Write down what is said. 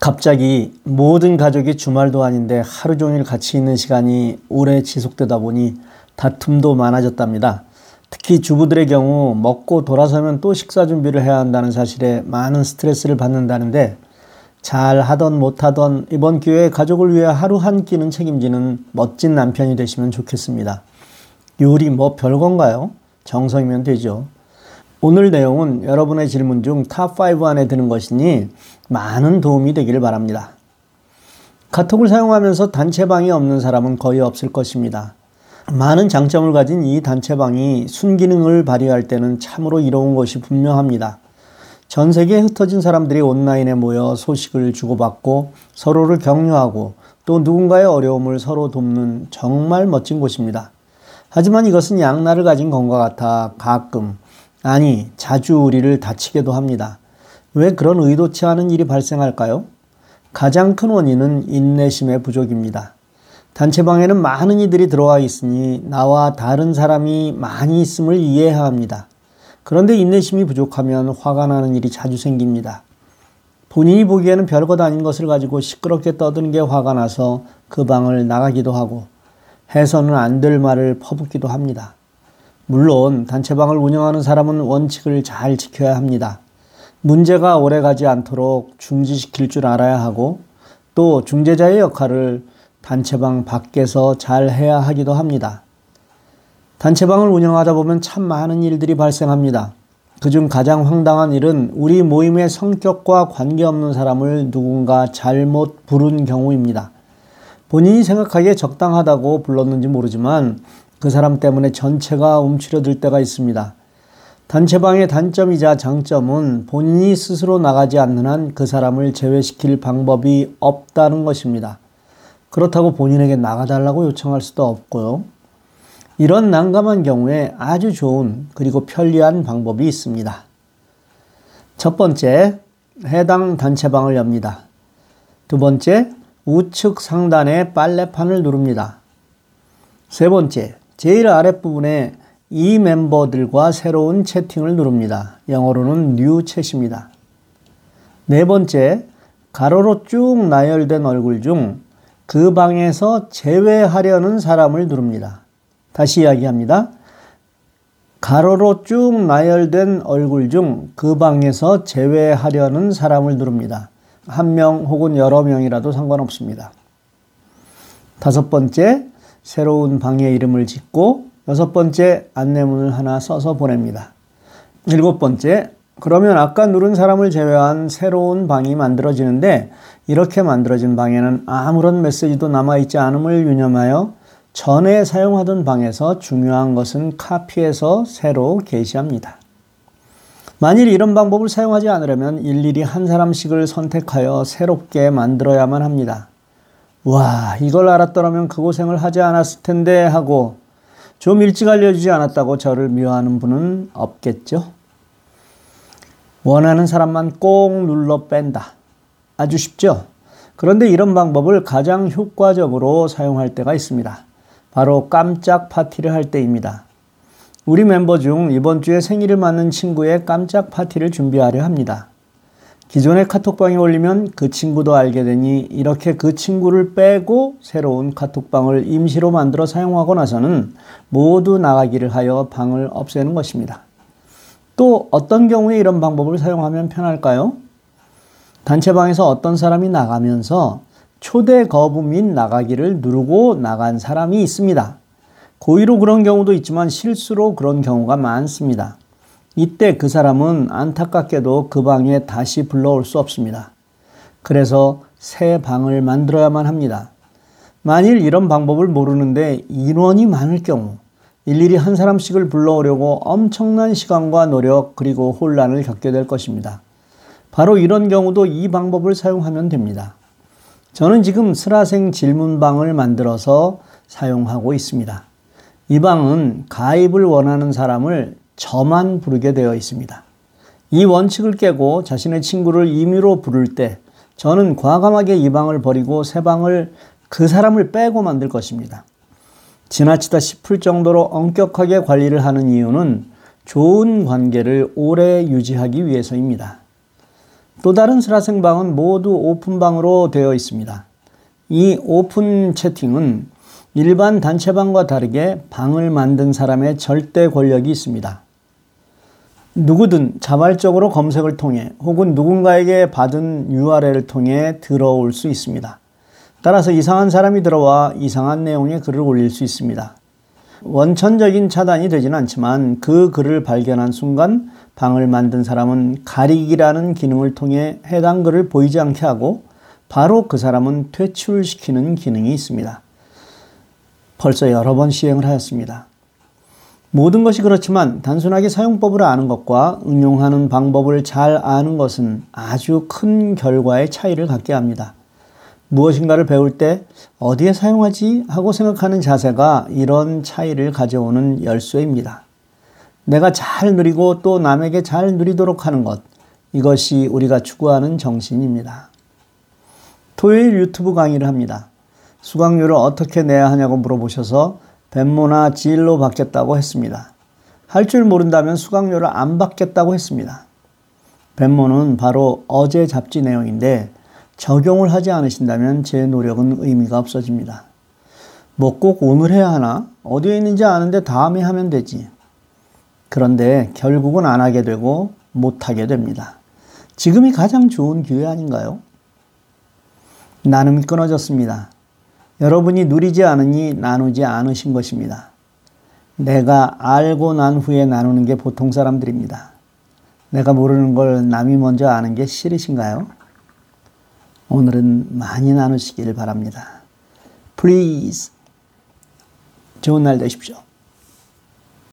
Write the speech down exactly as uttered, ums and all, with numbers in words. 갑자기 모든 가족이 주말도 아닌데 하루 종일 같이 있는 시간이 오래 지속되다 보니 다툼도 많아졌답니다. 특히 주부들의 경우 먹고 돌아서면 또 식사 준비를 해야 한다는 사실에 많은 스트레스를 받는다는데, 잘 하던 못하던 이번 기회에 가족을 위해 하루 한 끼는 책임지는 멋진 남편이 되시면 좋겠습니다. 요리 뭐 별건가요? 정성이면 되죠. 오늘 내용은 여러분의 질문 중 탑 파이브 안에 드는 것이니 많은 도움이 되기를 바랍니다. 카톡을 사용하면서 단체방이 없는 사람은 거의 없을 것입니다. 많은 장점을 가진 이 단체방이 순기능을 발휘할 때는 참으로 이로운 것이 분명합니다. 전 세계에 흩어진 사람들이 온라인에 모여 소식을 주고받고 서로를 격려하고 또 누군가의 어려움을 서로 돕는 정말 멋진 곳입니다. 하지만 이것은 양날을 가진 것과 같아 가끔, 아니 자주 우리를 다치게도 합니다. 왜 그런 의도치 않은 일이 발생할까요? 가장 큰 원인은 인내심의 부족입니다. 단체방에는 많은 이들이 들어와 있으니 나와 다른 사람이 많이 있음을 이해해야 합니다. 그런데 인내심이 부족하면 화가 나는 일이 자주 생깁니다. 본인이 보기에는 별것 아닌 것을 가지고 시끄럽게 떠드는 게 화가 나서 그 방을 나가기도 하고 해서는 안 될 말을 퍼붓기도 합니다. 물론 단체방을 운영하는 사람은 원칙을 잘 지켜야 합니다. 문제가 오래가지 않도록 중지시킬 줄 알아야 하고 또 중재자의 역할을 단체방 밖에서 잘 해야 하기도 합니다. 단체방을 운영하다 보면 참 많은 일들이 발생합니다. 그중 가장 황당한 일은 우리 모임의 성격과 관계없는 사람을 누군가 잘못 부른 경우입니다. 본인이 생각하기에 적당하다고 불렀는지 모르지만 그 사람 때문에 전체가 움츠려들 때가 있습니다. 단체방의 단점이자 장점은 본인이 스스로 나가지 않는 한 그 사람을 제외시킬 방법이 없다는 것입니다. 그렇다고 본인에게 나가달라고 요청할 수도 없고요. 이런 난감한 경우에 아주 좋은 그리고 편리한 방법이 있습니다. 첫 번째, 해당 단체방을 엽니다. 두 번째, 우측 상단에 빨래판을 누릅니다. 세 번째, 제일 아랫부분에 이 멤버들과 새로운 채팅을 누릅니다. 영어로는 new chat입니다. 네 번째, 가로로 쭉 나열된 얼굴 중 그 방에서 제외하려는 사람을 누릅니다. 다시 이야기합니다. 가로로 쭉 나열된 얼굴 중 그 방에서 제외하려는 사람을 누릅니다. 한 명 혹은 여러 명이라도 상관없습니다. 다섯 번째, 새로운 방의 이름을 짓고 여섯 번째, 안내문을 하나 써서 보냅니다. 일곱 번째, 그러면 아까 누른 사람을 제외한 새로운 방이 만들어지는데 이렇게 만들어진 방에는 아무런 메시지도 남아있지 않음을 유념하여 전에 사용하던 방에서 중요한 것은 카피해서 새로 게시합니다. 만일 이런 방법을 사용하지 않으려면 일일이 한 사람씩을 선택하여 새롭게 만들어야만 합니다. 와, 이걸 알았더라면 그 고생을 하지 않았을 텐데 하고 좀 일찍 알려주지 않았다고 저를 미워하는 분은 없겠죠? 원하는 사람만 꼭 눌러 뺀다. 아주 쉽죠? 그런데 이런 방법을 가장 효과적으로 사용할 때가 있습니다. 바로 깜짝 파티를 할 때입니다. 우리 멤버 중 이번 주에 생일을 맞는 친구의 깜짝 파티를 준비하려 합니다. 기존의 카톡방에 올리면 그 친구도 알게 되니 이렇게 그 친구를 빼고 새로운 카톡방을 임시로 만들어 사용하고 나서는 모두 나가기를 하여 방을 없애는 것입니다. 또 어떤 경우에 이런 방법을 사용하면 편할까요? 단체방에서 어떤 사람이 나가면서 초대 거부 및 나가기를 누르고 나간 사람이 있습니다. 고의로 그런 경우도 있지만 실수로 그런 경우가 많습니다. 이때 그 사람은 안타깝게도 그 방에 다시 불러올 수 없습니다. 그래서 새 방을 만들어야만 합니다. 만일 이런 방법을 모르는데 인원이 많을 경우 일일이 한 사람씩을 불러오려고 엄청난 시간과 노력 그리고 혼란을 겪게 될 것입니다. 바로 이런 경우도 이 방법을 사용하면 됩니다. 저는 지금 슬아생 질문방을 만들어서 사용하고 있습니다. 이 방은 가입을 원하는 사람을 저만 부르게 되어 있습니다. 이 원칙을 깨고 자신의 친구를 임의로 부를 때 저는 과감하게 이 방을 버리고 새 방을 그 사람을 빼고 만들 것입니다. 지나치다 싶을 정도로 엄격하게 관리를 하는 이유는 좋은 관계를 오래 유지하기 위해서입니다. 또 다른 수라생방은 모두 오픈방으로 되어 있습니다. 이 오픈 채팅은 일반 단체방과 다르게 방을 만든 사람의 절대 권력이 있습니다. 누구든 자발적으로 검색을 통해 혹은 누군가에게 받은 유알엘을 통해 들어올 수 있습니다. 따라서 이상한 사람이 들어와 이상한 내용의 글을 올릴 수 있습니다. 원천적인 차단이 되진 않지만 그 글을 발견한 순간 방을 만든 사람은 가리기라는 기능을 통해 해당 글을 보이지 않게 하고 바로 그 사람은 퇴출시키는 기능이 있습니다. 벌써 여러 번 시행을 하였습니다. 모든 것이 그렇지만 단순하게 사용법을 아는 것과 응용하는 방법을 잘 아는 것은 아주 큰 결과의 차이를 갖게 합니다. 무엇인가를 배울 때 어디에 사용하지 하고 생각하는 자세가 이런 차이를 가져오는 열쇠입니다. 내가 잘 누리고 또 남에게 잘 누리도록 하는 것, 이것이 우리가 추구하는 정신입니다. 토요일 유튜브 강의를 합니다. 수강료를 어떻게 내야 하냐고 물어보셔서 뱀모나 지일로 받겠다고 했습니다. 할 줄 모른다면 수강료를 안 받겠다고 했습니다. 뱀모는 바로 어제 잡지 내용인데 적용을 하지 않으신다면 제 노력은 의미가 없어집니다. 뭐 꼭 오늘 해야 하나? 어디에 있는지 아는데 다음에 하면 되지. 그런데 결국은 안 하게 되고 못하게 됩니다. 지금이 가장 좋은 기회 아닌가요? 나눔이 끊어졌습니다. 여러분이 누리지 않으니 나누지 않으신 것입니다. 내가 알고 난 후에 나누는 게 보통 사람들입니다. 내가 모르는 걸 남이 먼저 아는 게 싫으신가요? 오늘은 많이 나누시길 바랍니다. Please. 좋은 날 되십시오.